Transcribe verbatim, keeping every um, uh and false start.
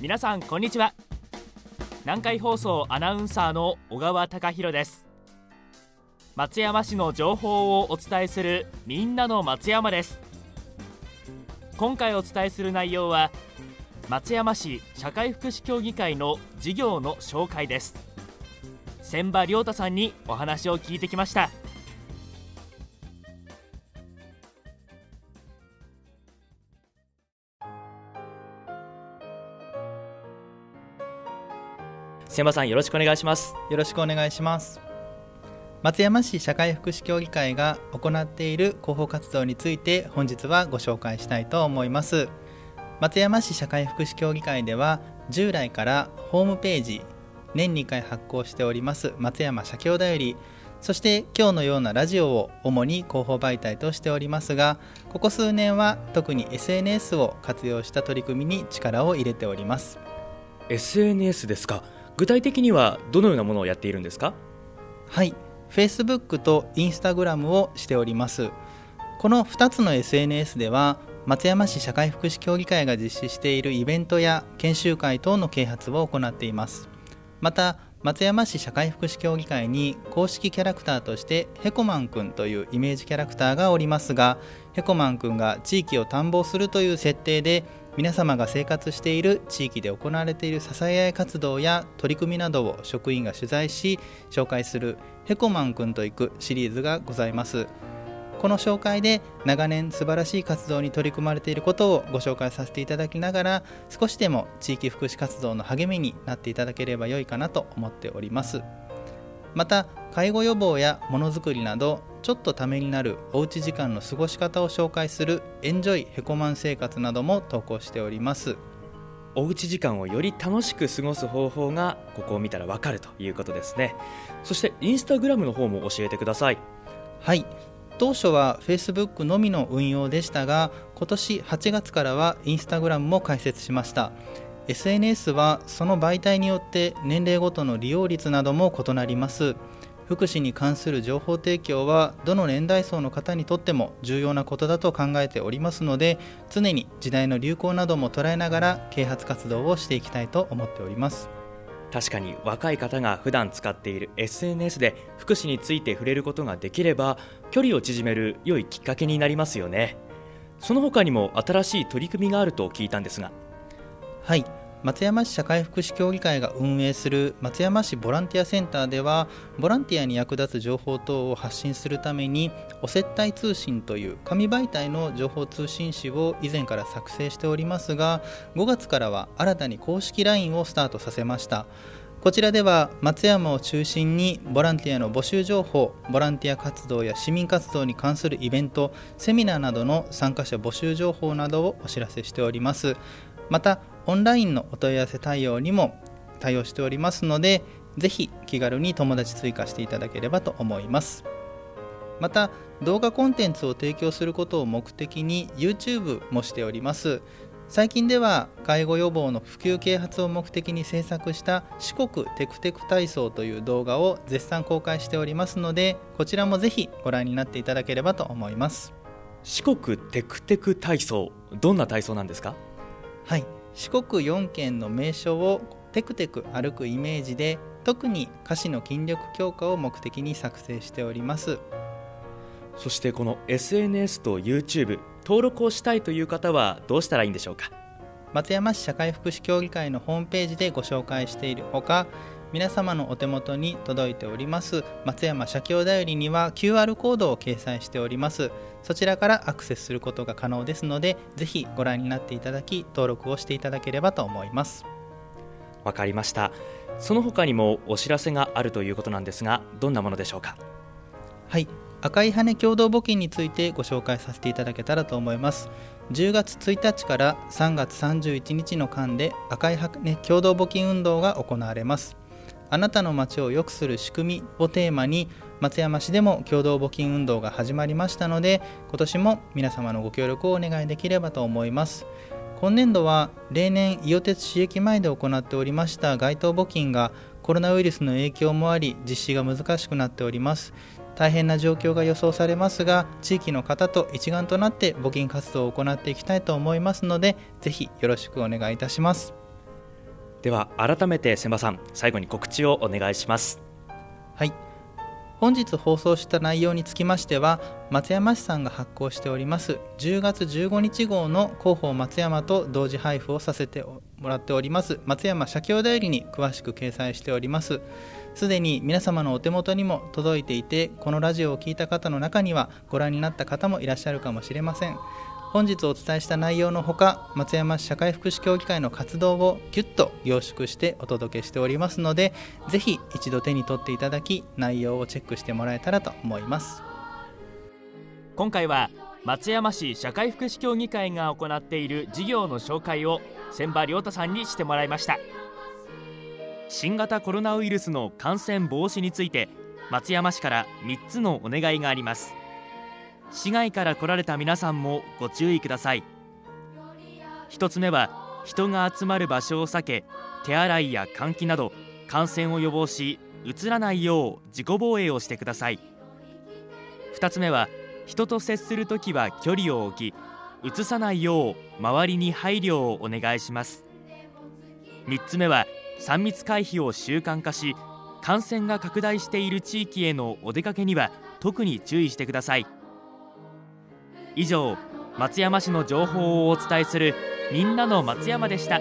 皆さんこんにちは。南海放送アナウンサーの小川貴博です。松山市の情報をお伝えするみんなの松山です。今回お伝えする内容は松山市社会福祉協議会の事業の紹介です。千葉亮太さんにお話を聞いてきました。千葉さん、よろしくお願いします。よろしくお願いします。松山市社会福祉協議会が行っている広報活動について本日はご紹介したいと思います。松山市社会福祉協議会では従来からホームページ、年にかい発行しております松山社協だより、そして今日のようなラジオを主に広報媒体としておりますが、ここ数年は特に エスエヌエス を活用した取り組みに力を入れております。 エスエヌエス ですか。具体的にはどのようなものをやっているんですか？はい、 Facebook と Instagram をしております。このふたつの エスエヌエス では松山市社会福祉協議会が実施しているイベントや研修会等の啓発を行っています。また松山市社会福祉協議会に公式キャラクターとしてヘコマンくんというイメージキャラクターがおりますが、ヘコマンくんが地域を探訪するという設定で皆様が生活している地域で行われている支え合い活動や取り組みなどを職員が取材し紹介するヘコマンくんと行くシリーズがございます。この紹介で長年素晴らしい活動に取り組まれていることをご紹介させていただきながら、少しでも地域福祉活動の励みになっていただければ良いかなと思っております。また介護予防やものづくりなどちょっとためになるおうち時間の過ごし方を紹介するエンジョイヘコマン生活なども投稿しております。おうち時間をより楽しく過ごす方法がここを見たらわかるということですね。そしてインスタグラムの方も教えてください。はい、当初は Facebook のみの運用でしたが、今年はちがつからは Instagram も開設しました。 エスエヌエス はその媒体によって年齢ごとの利用率なども異なります。福祉に関する情報提供はどの年代層の方にとっても重要なことだと考えておりますので、常に時代の流行なども捉えながら啓発活動をしていきたいと思っております。確かに若い方が普段使っている エスエヌエス で福祉について触れることができれば、距離を縮める良いきっかけになりますよね。その他にも新しい取り組みがあると聞いたんですが。はい、松山市社会福祉協議会が運営する松山市ボランティアセンターでは、ボランティアに役立つ情報等を発信するためにお接待通信という紙媒体の情報通信誌を以前から作成しておりますが、ごがつからは新たに公式 ライン をスタートさせました。こちらでは松山を中心にボランティアの募集情報、ボランティア活動や市民活動に関するイベント、セミナーなどの参加者募集情報などをお知らせしております。またオンラインのお問い合わせ対応にも対応しておりますので、ぜひ気軽に友達追加していただければと思います。また動画コンテンツを提供することを目的に YouTube もしております。最近では介護予防の普及啓発を目的に制作した四国テクテク体操という動画を絶賛公開しておりますので、こちらもぜひご覧になっていただければと思います。四国テクテク体操、どんな体操なんですか？はい、四国よんけんの名所をテクテク歩くイメージで、特に下肢の筋力強化を目的に作成しております。そしてこの エスエヌエス と YouTube 登録をしたいという方はどうしたらいいんでしょうか？松山市社会福祉協議会のホームページでご紹介しているほか、皆様のお手元に届いております松山社協だよりには キューアール コードを掲載しております。そちらからアクセスすることが可能ですので、ぜひご覧になっていただき登録をしていただければと思います。わかりました。その他にもお知らせがあるということなんですが、どんなものでしょうか？はい、赤い羽共同募金についてご紹介させていただけたらと思います。じゅうがつついたちからさんがつさんじゅういちにちの間で赤い羽共同募金運動が行われます。あなたの街を良くする仕組みをテーマに、松山市でも共同募金運動が始まりましたので、今年も皆様のご協力をお願いできればと思います。今年度は例年伊予鉄市駅前で行っておりました街頭募金がコロナウイルスの影響もあり実施が難しくなっております。大変な状況が予想されますが、地域の方と一丸となって募金活動を行っていきたいと思いますので、ぜひよろしくお願いいたします。では改めて千葉さん、最後に告知をお願いします。はい、本日放送した内容につきましては、松山市さんが発行しておりますじゅうがつじゅうごにち号の広報松山と同時配布をさせてもらっております松山社協代理に詳しく掲載しております。すでに皆様のお手元にも届いていて、このラジオを聞いた方の中にはご覧になった方もいらっしゃるかもしれません。本日お伝えした内容のほか、松山市社会福祉協議会の活動をぎゅっと凝縮してお届けしておりますので、ぜひ一度手に取っていただき、内容をチェックしてもらえたらと思います。今回は松山市社会福祉協議会が行っている事業の紹介を千葉亮太さんにしてもらいました。新型コロナウイルスの感染防止について、松山市からみっつのお願いがあります。市外から来られた皆さんもご注意ください。ひとつめは、人が集まる場所を避け、手洗いや換気など感染を予防し、うつらないよう自己防衛をしてください。ふたつめは、人と接するときは距離を置き、うつさないよう周りに配慮をお願いします。みっつめは、さん密回避を習慣化し、感染が拡大している地域へのお出かけには特に注意してください。以上、松山市の情報をお伝えするみんなの松山でした。